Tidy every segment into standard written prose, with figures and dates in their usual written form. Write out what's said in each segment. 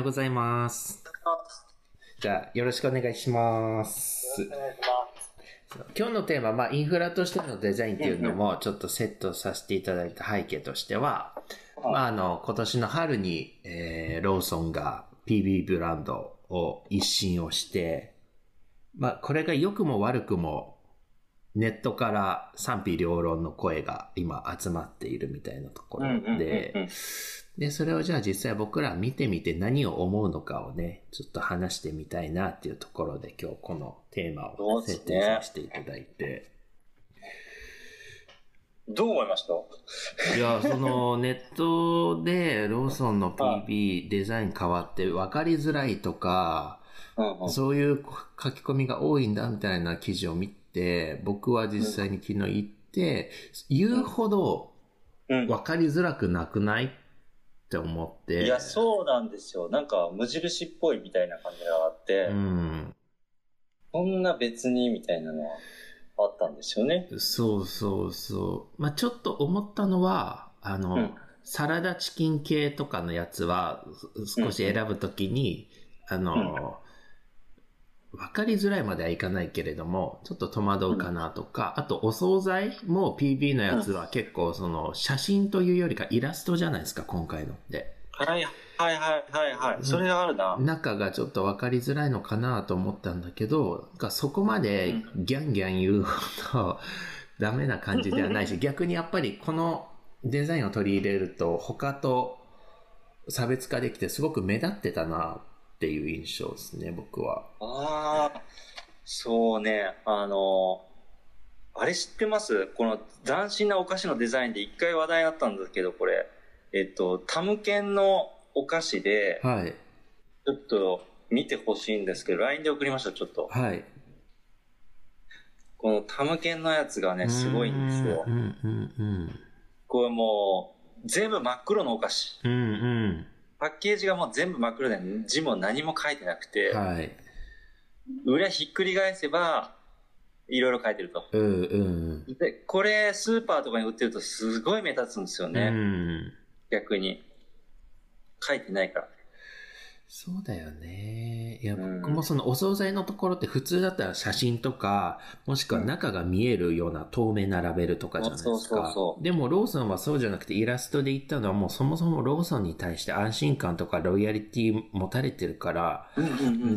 ようございます。じゃあよろしくお願いします。今日のテーマ、インフラとしてのデザインっていうのもちょっとセットさせていただいた背景としては、今年の春に、ローソンが PB ブランドを一新をして、これが良くも悪くもネットから賛否両論の声が今集まっているみたいなところで、それをじゃあ実際僕ら見てみて何を思うのかをね、ちょっと話してみたいなっていうところで今日このテーマを設定させていただいて。どう思いました？いや、そのネットでローソンの PB デザイン変わって分かりづらいとか、そういう書き込みが多いんだみたいな記事を見て、僕は実際に昨日行って、言うほど分かりづらくなくないって思って。いや、そうなんですよ。なんか無印っぽいみたいな感じがあって、そんな別にみたいなのは。あったんですよね。そうそうそう。ちょっと思ったのは、サラダチキン系とかのやつは、少し選ぶときに、分かりづらいまではいかないけれども、ちょっと戸惑うかなとか、あとお惣菜も PB のやつは結構、写真というよりかイラストじゃないですか、今回のって。はいはいはいはいはい、それがあるな。中がちょっと分かりづらいのかなと思ったんだけど、そこまでギャンギャン言うほどダメな感じではないし、逆にやっぱりこのデザインを取り入れると他と差別化できてすごく目立ってたなっていう印象ですね、僕は。ああ、そうね。あれ知ってます？この斬新なお菓子のデザインで一回話題になったんだけど、これタムケンのお菓子で、ちょっと見てほしいんですけど、LINE で送りました、ちょっと。このタムケンのやつがね、すごいんですよ。これもう、全部真っ黒のお菓子。パッケージがもう全部真っ黒で、字も何も書いてなくて、裏ひっくり返せば、いろいろ書いてると。で、これ、スーパーとかに売ってると、すごい目立つんですよね。逆に書いてないから。そうだよね。いや、僕もそのお惣菜のところって普通だったら写真とか、もしくは中が見えるような透明なラベルとかじゃないですか。でもローソンはそうじゃなくてイラストで言ったのはもうそもそもローソンに対して安心感とかロイヤリティ持たれてるから、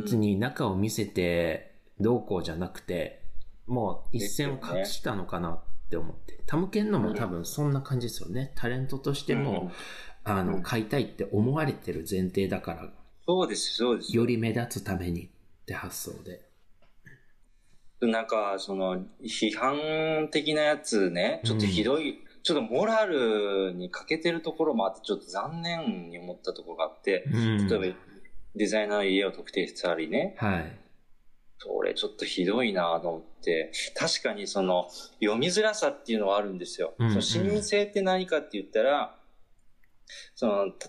別に中を見せてどうこうじゃなくて、もう一線を画したのかなって思って。タムケンのも多分そんな感じですよね。タレントとしても、買いたいって思われてる前提だから。そうです、そうです。より目立つためにって発想で。なんか、批判的なやつね、ちょっとひどい、ちょっとモラルに欠けてるところもあって、ちょっと残念に思ったところがあって、例えばデザイナーの家を特定したりね。それちょっとひどいなと思って、確かに読みづらさっていうのはあるんですよ。視認性って何かって言ったら、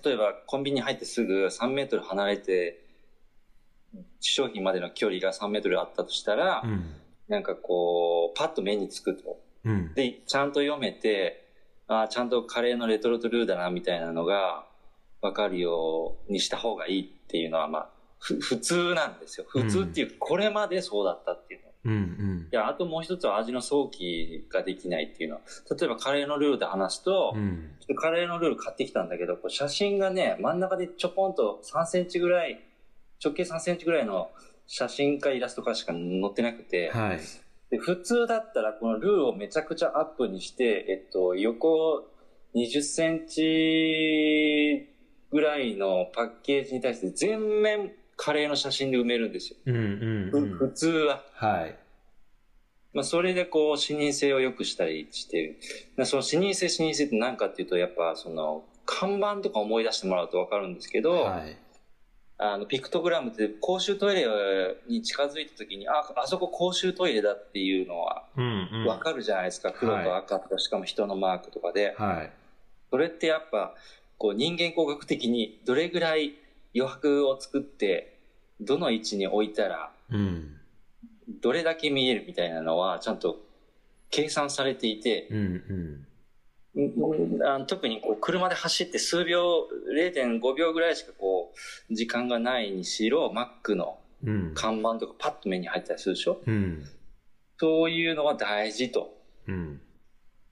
例えばコンビニに入ってすぐ3メートル離れて、商品までの距離が3メートルあったとしたら、なんかこう、パッと目につくと。で、ちゃんと読めて、あ、ちゃんとカレーのレトルトルーだなみたいなのが分かるようにした方がいいっていうのは、普通なんですよ。普通っていう、これまでそうだったっていうの。いや、あともう一つは味の想起ができないっていうのは。例えばカレーのルールで話すと、カレーのルール買ってきたんだけど、写真がね、真ん中でちょこんと3センチぐらい、直径3センチぐらいの写真かイラストかしか載ってなくて、で普通だったらこのルーをめちゃくちゃアップにして、横20センチぐらいのパッケージに対して全面、カレーの写真で埋めるんですよ。普通は。それでこう、視認性を良くしたりして、その視認性って何かっていうと、やっぱ看板とか思い出してもらうと分かるんですけど、ピクトグラムって公衆トイレに近づいた時に、あそこ公衆トイレだっていうのは分かるじゃないですか。黒と赤とか、しかも人のマークとかで。それってやっぱ、こう人間工学的にどれぐらい余白を作ってどの位置に置いたらどれだけ見えるみたいなのはちゃんと計算されていて、特にこう車で走って数秒 0.5 秒ぐらいしかこう時間がないにしろマックの看板とかパッと目に入ったりするでしょ、うん、そういうのは大事と、うん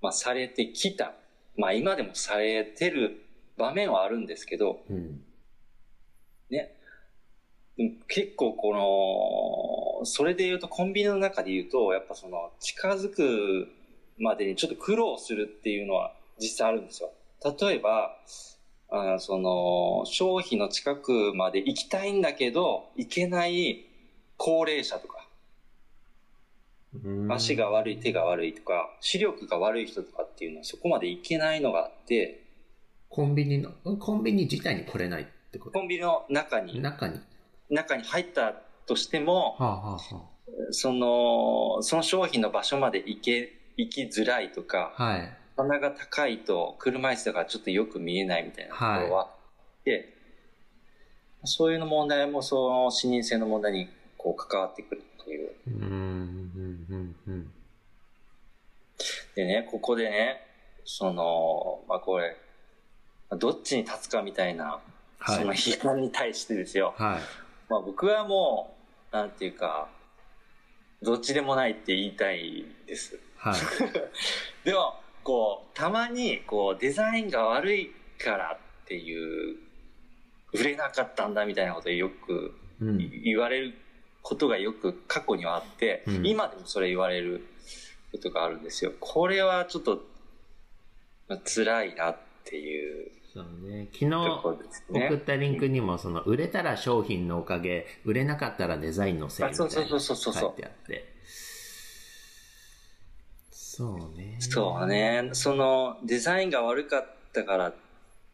まあ、されてきた、まあ、今でもされてる場面はあるんですけど、うんね、結構このそれでいうとコンビニの中でいうとやっぱその近づくまでにちょっと苦労するっていうのは実際あるんですよ。例えばその商品の近くまで行きたいんだけど行けない高齢者とか足が悪い手が悪いとか視力が悪い人とかっていうのはそこまで行けないのがあってコンビニ自体に来れないってこと？コンビニの中に入ったとしても、はあはあ、その商品の場所まで行きづらいとか、はい、鼻が高いと車椅子だからちょっとよく見えないみたいなところは、はい、でそういうの問題もその視認性の問題にこう関わってくるという。でねここでねまあ、これどっちに立つかみたいな、はい、その批判に対してですよ、はいまあ、僕はもうなんていうかどっちでもないって言いたいです。はい、でもこうたまにこうデザインが悪いからっていう売れなかったんだみたいなことをよく言われることがよく過去にはあって、うん、今でもそれ言われることがあるんですよ。これはちょっと辛いなっていう。そうね、昨日送ったリンクにもその売れたら商品のおかげ売れなかったらデザインのせいみたいなのが書いてあってそうねそうねそのデザインが悪かったから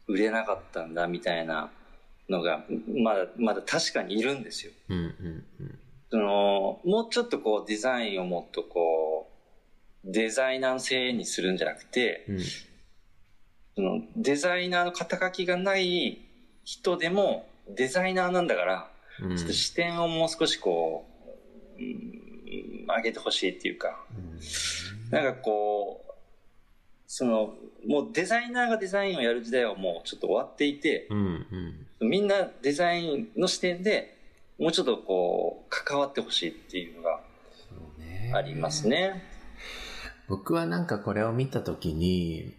売れなかったんだみたいなのがまだ確かにいるんですよ、うんうんうん、そのもうちょっとこうデザインをもっとこうデザイナー性にするんじゃなくて、うんデザイナーの肩書きがない人でもデザイナーなんだから、うん、ちょっと視点をもう少しこう、上げてほしいっていうか、うん、なんかこうもうデザイナーがデザインをやる時代はもうちょっと終わっていて、うんうん、みんなデザインの視点でもうちょっとこう関わってほしいっていうのがありますね。僕はなんかこれを見たときに、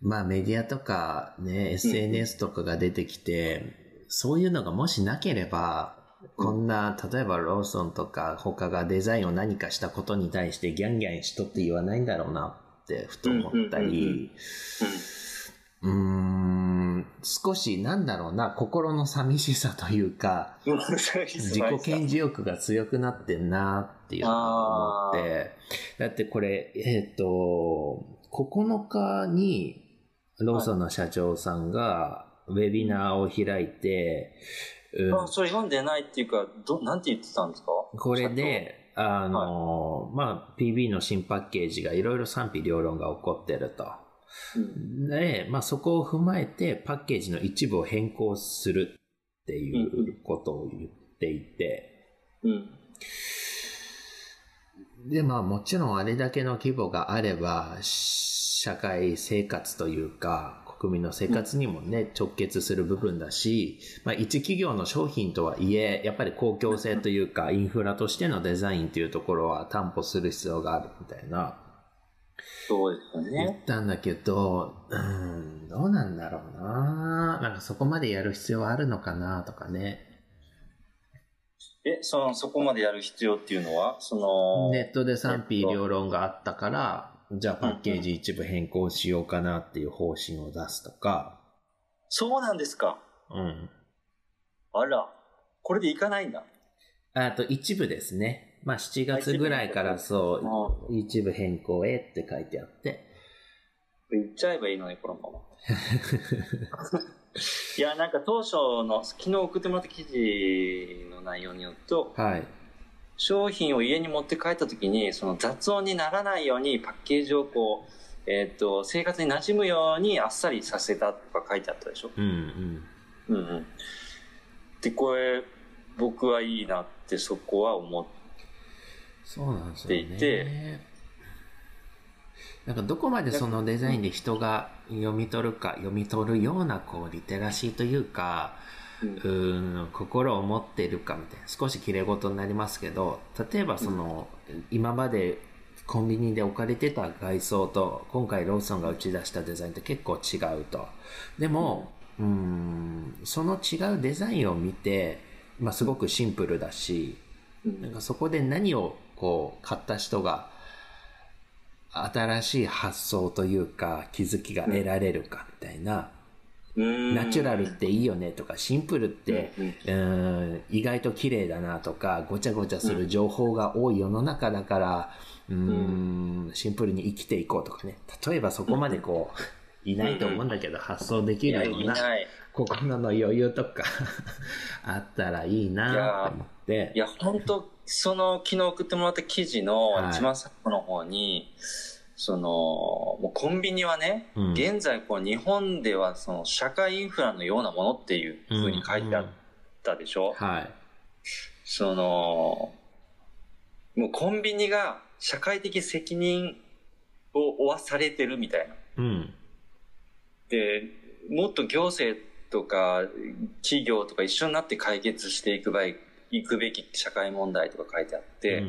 まあメディアとかね、SNS とかが出てきて、そういうのがもしなければ、こんな、例えばローソンとか他がデザインを何かしたことに対してギャンギャンしとって言わないんだろうなってふと思ったり、少しなんだろうな心の寂しさというか自己顕示欲が強くなってんなっていうのを思って、だってこれ9日にローソンの社長さんがウェビナーを開いて、はいうん、あそれ読んでないっていうかなんて言ってたんですかこれではいまあ、PB の新パッケージがいろいろ賛否両論が起こってるとでまあ、そこを踏まえてパッケージの一部を変更するっていうことを言っていて、うん、でまあもちろんあれだけの規模があれば社会生活というか国民の生活にもね、うん、直結する部分だし、まあ、一企業の商品とはいえやっぱり公共性というかインフラとしてのデザインというところは担保する必要があるみたいなそうですね、言ったんだけど、どうなんだろうな、なんかそこまでやる必要はあるのかなとかね。そこまでやる必要っていうのはネットで賛否両論があったから、じゃあパッケージ一部変更しようかなっていう方針を出すとか。そうなんですか。うん。あら、これでいかないんだ。あと一部ですね。まあ、7月ぐらいからそう一部変更へって書いてあって言っちゃえばいいのにこのままいやなんか当初の昨日送ってもらった記事の内容によると、はい、商品を家に持って帰った時にその雑音にならないようにパッケージをこう、生活に馴染むようにあっさりさせたとか書いてあったでしょ、うんうんうんうん、でこれ僕はいいなってそこは思ってそうなんですよね。っていて、なんかどこまでそのデザインで人が読み取るか、読み取るようなこうリテラシーというか、心を持っているかみたいな、少しきれいごとになりますけど、例えばその、今までコンビニで置かれてた外装と今回ローソンが打ち出したデザインって結構違うと。でも、その違うデザインを見て、まあ、すごくシンプルだし、なんかそこで何をこう買った人が新しい発想というか気づきが得られるかみたいな、ナチュラルっていいよねとか、シンプルって意外と綺麗だなとか、ごちゃごちゃする情報が多い世の中だから、シンプルに生きていこうとかね。例えばそこまでこういないと思うんだけど、発想できるような心の余裕とかあったらいいなと思って。いや本当その昨日送ってもらった記事の一番最後の方に。そのもうコンビニはね、現在こう日本ではその社会インフラのようなものっていうふうに書いてあったでしょ、はい、そのもうコンビニが社会的責任を負わされてるみたいな、でもっと行政とか企業とか一緒になって解決していくべき社会問題とか書いてあって、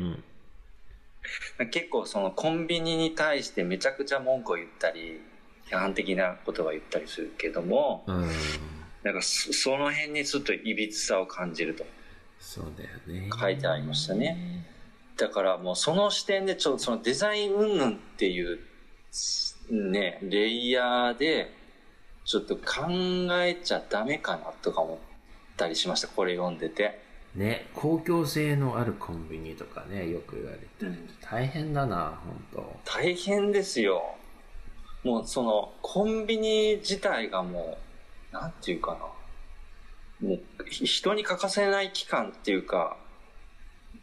結構そのコンビニに対してめちゃくちゃ文句を言ったり批判的なことは言ったりするけども、なんかその辺にちょっといびつさを感じるとそうだよね書いてありましたね。だからもうその視点でちょっとそのデザイン云々っていうねレイヤーでちょっと考えちゃダメかなとか思ったりしました、これ読んでてね。公共性のあるコンビニとかね、よく言われて、大変だな、本当。大変ですよ。もうそのコンビニ自体がもうなんていうかな、もう人に欠かせない機関っていうか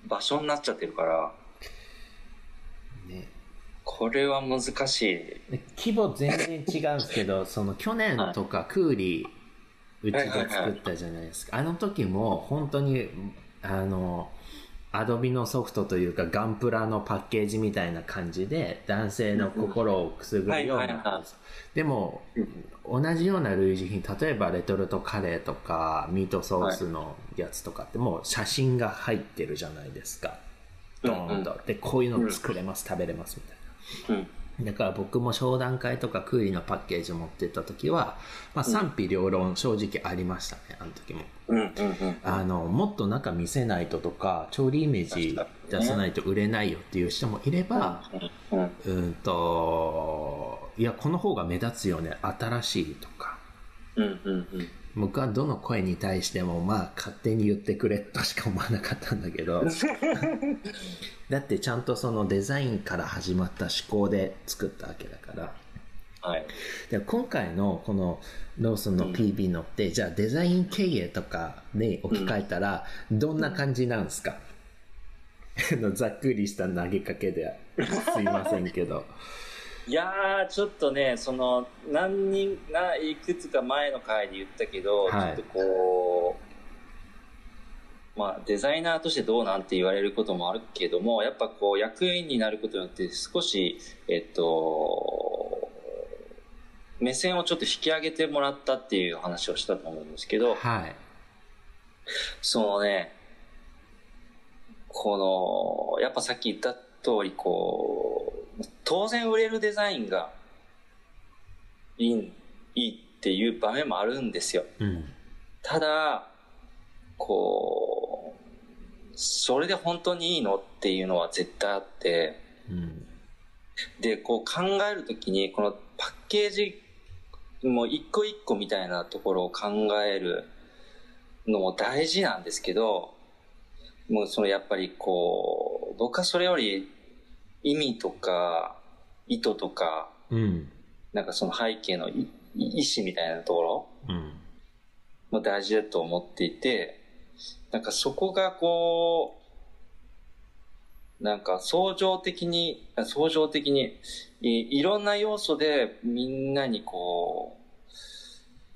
場所になっちゃってるから、ね、これは難しい。規模全然違うんですけど、その去年とかクーリー。はい、うちで作ったじゃないですか、あの時も本当にアドビのソフトというかガンプラのパッケージみたいな感じで男性の心をくすぐるような、でも同じような類似品、例えばレトルトカレーとかミートソースのやつとかってもう写真が入ってるじゃないですか、ドーンと。でこういうの作れます、食べれますみたいな、だから僕も商談会とかクーリのパッケージを持ってった時は、まあ、賛否両論正直ありましたね、あの時も、もっと中見せないととか調理イメージ出さないと売れないよっていう人もいれば、いやこの方が目立つよね、新しいとか、僕はどの声に対してもまあ勝手に言ってくれとしか思わなかったんだけどだってちゃんとそのデザインから始まった思考で作ったわけだから、で今回のこのローソンの PB のって、じゃあデザイン経営とかに置き換えたらどんな感じなんですか、ざっくりした投げかけですいませんけどいやーちょっとね、そのいくつか前の回で言ったけど、ちょっとこう、まあ、デザイナーとしてどうなんて言われることもあるけども、やっぱこう役員になることによって少し、目線をちょっと引き上げてもらったっていう話をしたと思うんですけど、そのね、このやっぱさっき言った通りこう当然売れるデザインがいいっていう場面もあるんですよ、ただこうそれで本当にいいのっていうのは絶対あって、でこう考えるときにこのパッケージも一個一個みたいなところを考えるのも大事なんですけど、もうそのやっぱりこう僕はそれより意味とか意図とか、なんかその背景の意思みたいなところも大事だと思っていて、なんかそこがこうなんか相乗的にいろんな要素でみんなにこ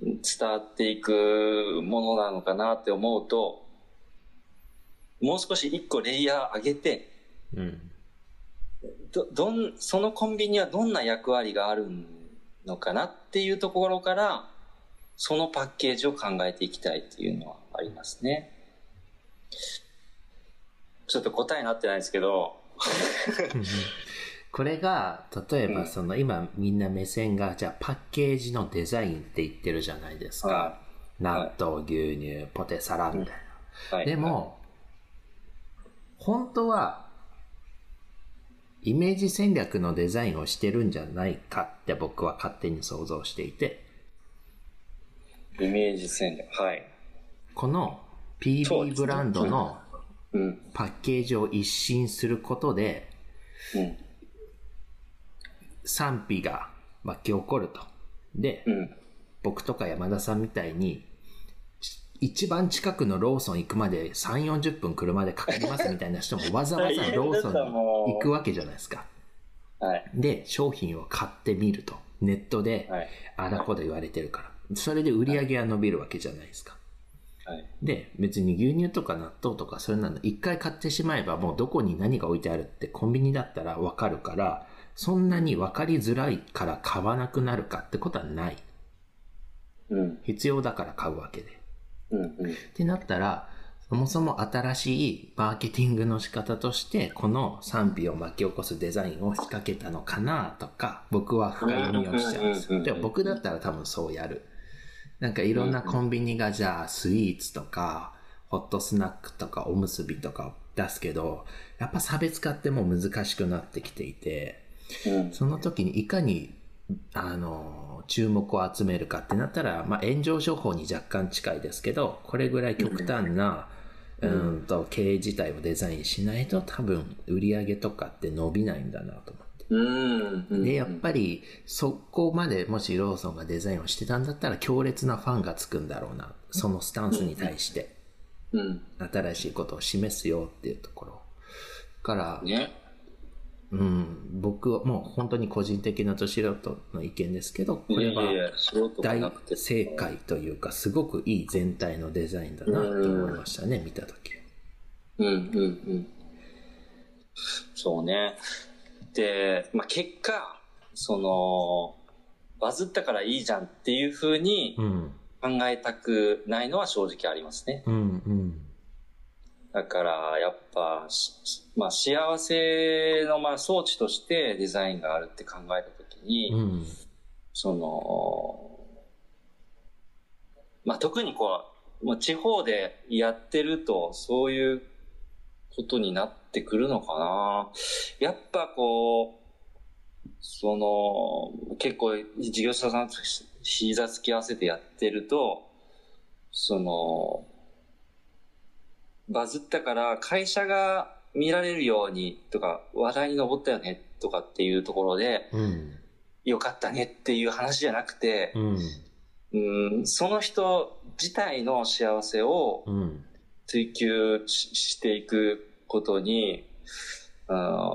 う伝わっていくものなのかなって思うと、もう少し一個レイヤー上げてうん、そのコンビニはどんな役割があるのかなっていうところからそのパッケージを考えていきたいっていうのはありますね。ちょっと答えになってないですけどこれが例えばその、うん、今みんな目線がじゃあパッケージのデザインって言ってるじゃないですか、はい、納豆、はい、牛乳、ポテサラみたいな、はい、でも、はい、本当はイメージ戦略のデザインをしてるんじゃないかって僕は勝手に想像していて、イメージ戦略、はい、この PB ブランドのパッケージを一新することで賛否が巻き起こると。で、僕とか山田さんみたいに一番近くのローソン行くまで 3,40 分車でかかりますみたいな人もわざわざローソンに行くわけじゃないですか。で、商品を買ってみると、ネットであだこだ言われてるから、それで売り上げが伸びるわけじゃないですか。で、別に牛乳とか納豆とかそういうの一回買ってしまえばもうどこに何が置いてあるってコンビニだったら分かるから、そんなに分かりづらいから買わなくなるかってことはない、うん、必要だから買うわけで、うんうん、ってなったらそもそも新しいマーケティングの仕方としてこの賛否を巻き起こすデザインを仕掛けたのかなとか、僕は深読みをしちゃうんです、うんうんうんうん、でも僕だったら多分そうやる。なんかいろんなコンビニがじゃあスイーツとかホットスナックとかおむすびとか出すけど、やっぱ差別化ってもう難しくなってきていて、その時にいかに注目を集めるかってなったら、まあ炎上商法に若干近いですけど、これぐらい極端な経営自体をデザインしないと多分売り上げとかって伸びないんだなと思って、でやっぱりそこまでもしローソンがデザインをしてたんだったら強烈なファンがつくんだろうな、そのスタンスに対して、うん、新しいことを示すよっていうところから、ね、うん、僕はもう本当に個人的なと素人の意見ですけど、これは大正解というかすごくいい全体のデザインだなと思いましたね、見た時。うんうんうん、そうね。で、まあ、結果そのバズったからいいじゃんっていう風に考えたくないのは正直ありますね、うんうん、だからやっぱ、まあ、幸せのまあ装置としてデザインがあるって考えた時に、うん、その、まあ、特にこう地方でやってるとそういうことになってくるのかな。やっぱこうその結構事業者さんと膝つき合わせてやってると、そのバズったから会社が見られるようにとか話題に上ったよねとかっていうところで、うん、よかったねっていう話じゃなくて、うん、その人自体の幸せを、うん追求していくことに、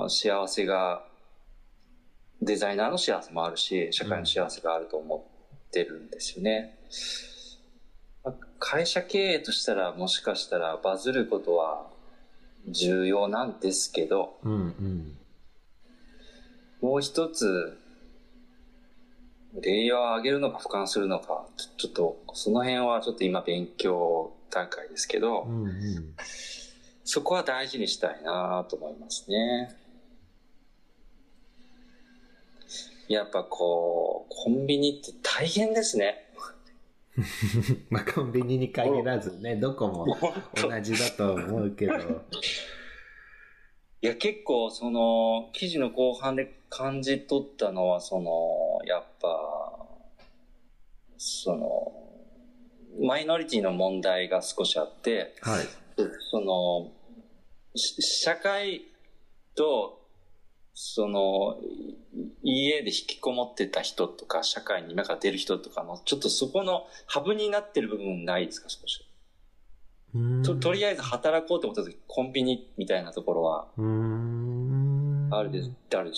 幸せがデザイナーの幸せもあるし社会の幸せがあると思ってるんですよね、うん、会社経営としたらもしかしたらバズることは重要なんですけど、うんうん、もう一つレイヤーを上げるのか俯瞰するのかちょっとその辺はちょっと今勉強段階ですけど、うんうん、そこは大事にしたいなと思いますね。やっぱこうコンビニって大変ですねまあコンビニに限らずね、どこも同じだと思うけどいや結構その記事の後半で感じ取ったのは、そのやっぱそのマイノリティの問題が少しあって、はい、その社会とその家で引きこもってた人とか社会に今から出る人とかのちょっとそこのハブになってる部分ないですか、少し。とりあえず働こうと思った時コンビニみたいなところはあるでし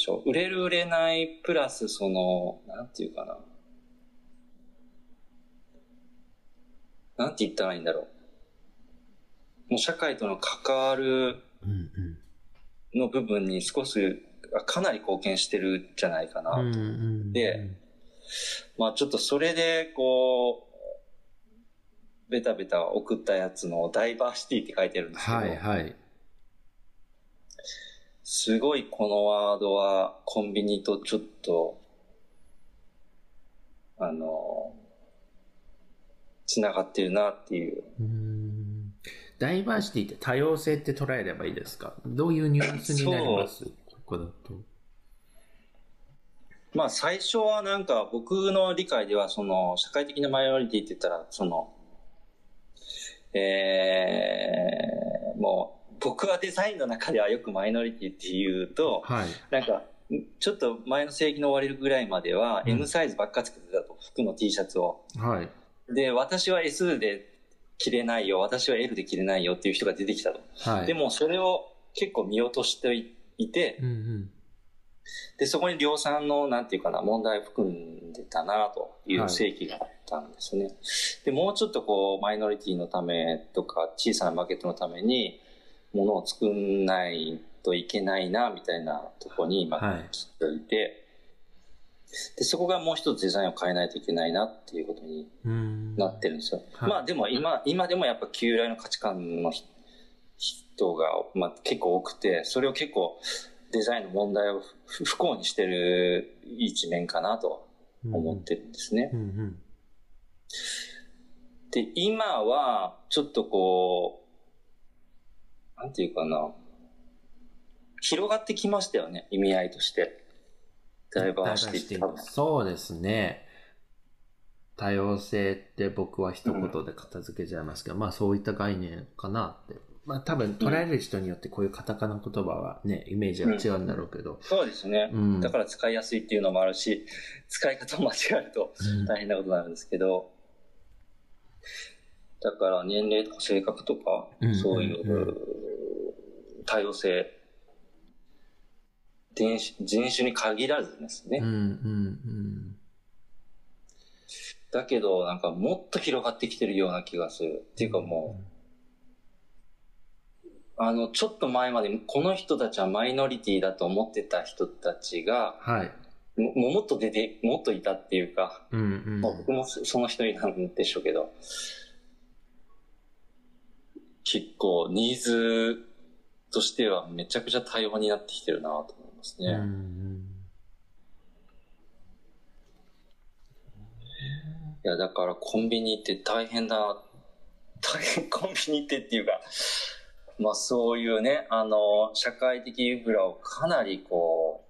ょう。売れる売れないプラスそのなんていうかな。なんて言ったらいいんだろう。もう社会との関わるの部分に少しかなり貢献してるんじゃないかなと、うんうんうん、で、まあちょっとそれでこうベタベタ送ったやつのダイバーシティって書いてるんですけど、はいはい、すごいこのワードはコンビニとちょっとつながってるなっていう。ダイバーシティって多様性って捉えればいいですか？どういうニュアンスになります？ここだと。まあ最初はなんか僕の理解ではその社会的なマイノリティって言ったらそのもう僕はデザインの中ではよくマイノリティって言うと、はい、なんかちょっと前の世紀の終わりぐらいまでは M サイズばっか作ってたと、服の T シャツを、はい、で私は S で着れないよ、私は L で着れないよっていう人が出てきたと、はい、でもそれを結構見落としていて、うんうん、でそこに量産のなんていうかな問題を含んでたなという世紀があったんですね、はい、でもうちょっとこうマイノリティのためとか小さなマーケットのためにものを作んないといけないなみたいなところに今来ていて、はい、でそこがもう一つデザインを変えないといけないなっていうことになってるんですよ、はい、まあでも 今でもやっぱ旧来の価値観の人が、まあ、結構多くて、それを結構デザインの問題を不幸にしてる一面かなと思ってるんですね、うんうんうん、で今はちょっとこうなんていうかな広がってきましたよね、意味合いとしてダイバーシティって。そうですね、多様性って僕は一言で片付けちゃいますけど、うん、まあそういった概念かなって、まあ多分捉える人によってこういうカタカナ言葉はね、イメージが違うんだろうけど、うん、そうですね、うん、だから使いやすいっていうのもあるし、使い方を間違えると大変なことになるんですけど、うん、だから年齢とか性格とか、うん、そういう多様性、人種に限らずですね、うんうんうん、だけどなんかもっと広がってきてるような気がするっていうか、もう、うん、ちょっと前までこの人たちはマイノリティだと思ってた人たちが、はい、もっといたっていうか、うんうん、もう僕もその一人なんでしょうけど、結構ニーズとしてはめちゃくちゃ多様になってきてるなと思いますね。うん。いやだからコンビニって大変コンビニっていうか、まあそういうね社会的インフラをかなりこ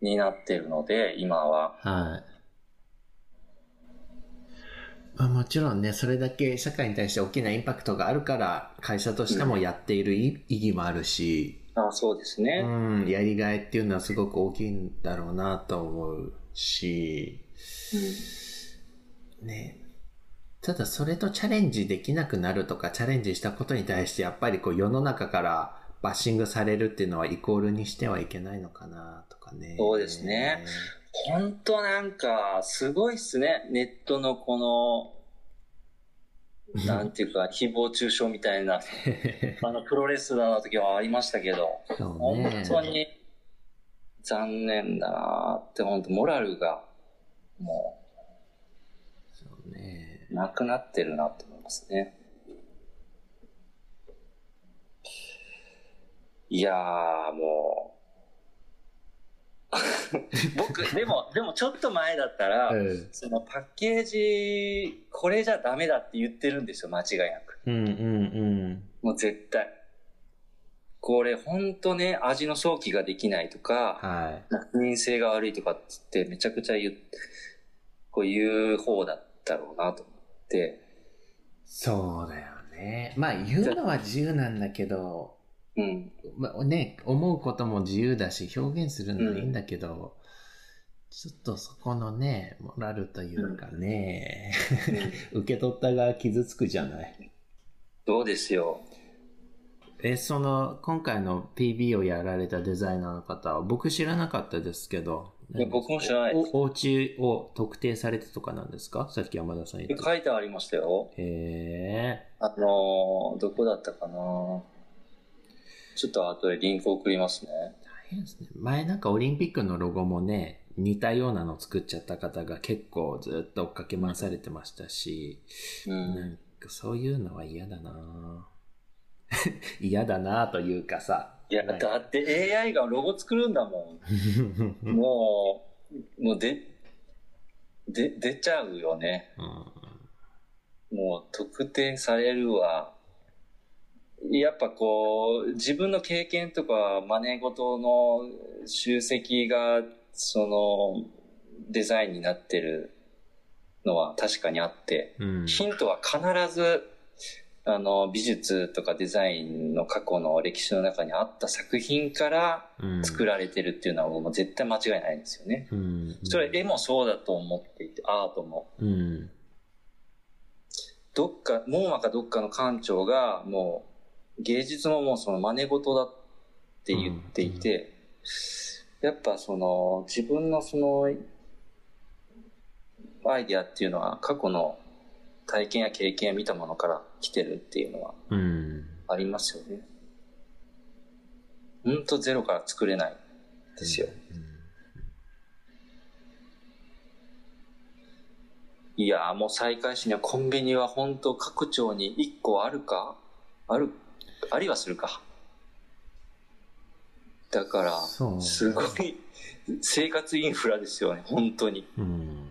うになってるので今は。はい。もちろんね、それだけ社会に対して大きなインパクトがあるから会社としてもやっている意義もあるし、うん、あ、そうですね、うん、やりがいっていうのはすごく大きいんだろうなと思うし、うんね、ただそれとチャレンジできなくなるとかチャレンジしたことに対してやっぱりこう世の中からバッシングされるっていうのはイコールにしてはいけないのかなとかね。そうですね、本当なんかすごいっすね、ネットのこのなんていうか誹謗中傷みたいなプロレスラーの時はありましたけど、本当に残念だなって、本当モラルがもうなくなってるなって思いますね。いやーもう僕でもちょっと前だったら、うん、そのパッケージこれじゃダメだって言ってるんですよ、間違いなく、うんうんうん、もう絶対これほんとね、味の想起ができないとか、はい、確認性が悪いとかっつってめちゃくちゃこう言う方だったろうなと思って。そうだよね、まあ言うのは自由なんだけど、うんまあね、思うことも自由だし表現するのはいいんだけど、うん、ちょっとそこのねモラルというかね、うん、受け取った側傷つくじゃない。そうですよ。その今回の PB をやられたデザイナーの方は僕知らなかったですけど。いや僕も知らないです。お家を特定されてとかなんですか？さっき山田さん言って書いてありましたよ。どこだったかな、ちょっと後でリンク送りますね。大変ですね。前なんかオリンピックのロゴもね、似たようなのを作っちゃった方が結構ずっと追っかけ回されてましたし、うん、なんかそういうのは嫌だな嫌だなというかさ。いや、だって AI がロゴ作るんだもん。もう出ちゃうよね、うん。もう特定されるわ。やっぱこう、自分の経験とか真似事の集積が、その、デザインになってるのは確かにあって、うん、ヒントは必ず、美術とかデザインの過去の歴史の中にあった作品から作られてるっていうのはもう絶対間違いないんですよね、うん、それ絵もそうだと思っていて、アートも、うん、どっかモーマかどっかの館長がもう芸術ももうその真似事だって言っていて、うん、やっぱその自分のそのアイデアっていうのは過去の体験や経験や見たものから来てるっていうのはありますよね。うんとゼロから作れないですよ、うん、いやもう西海市にはコンビニは本当各町に1個あるかありはするかだからすごい生活インフラですよね本当に、うん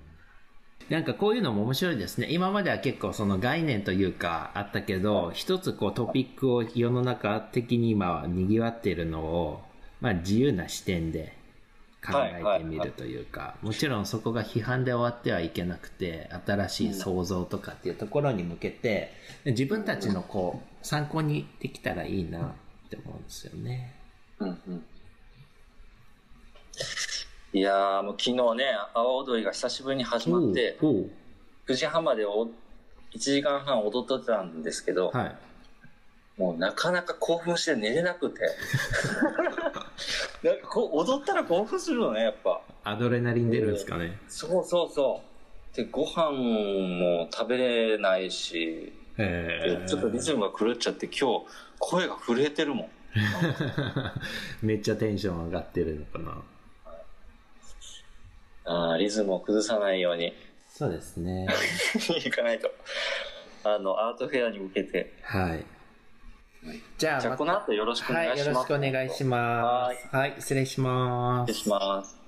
なんかこういうのも面白いですね。今までは結構その概念というかあったけど、一つこうトピックを世の中的に今は賑わっているのを、まあ自由な視点で考えてみるというか、はいはいはい、もちろんそこが批判で終わってはいけなくて、新しい創造とかっていうところに向けて、自分たちのこう参考にできたらいいなって思うんですよね。うんうん。いやーもう昨日ね、阿波踊りが久しぶりに始まって、9時半まで1時間半踊ってたんですけど、はい、もうなかなか興奮して寝れなくて。なんかこう踊ったら興奮するのね、やっぱ。アドレナリン出るんですかね。そうそうそう。で、ご飯も食べれないし、ちょっとリズムが狂っちゃって、今日声が震えてるもん。めっちゃテンション上がってるのかな。あリズムを崩さないようにそうですね行かないとアートフェアに向けてはいじゃあこの後よろしくお願いします、はい、よろしくお願いしますはい失礼します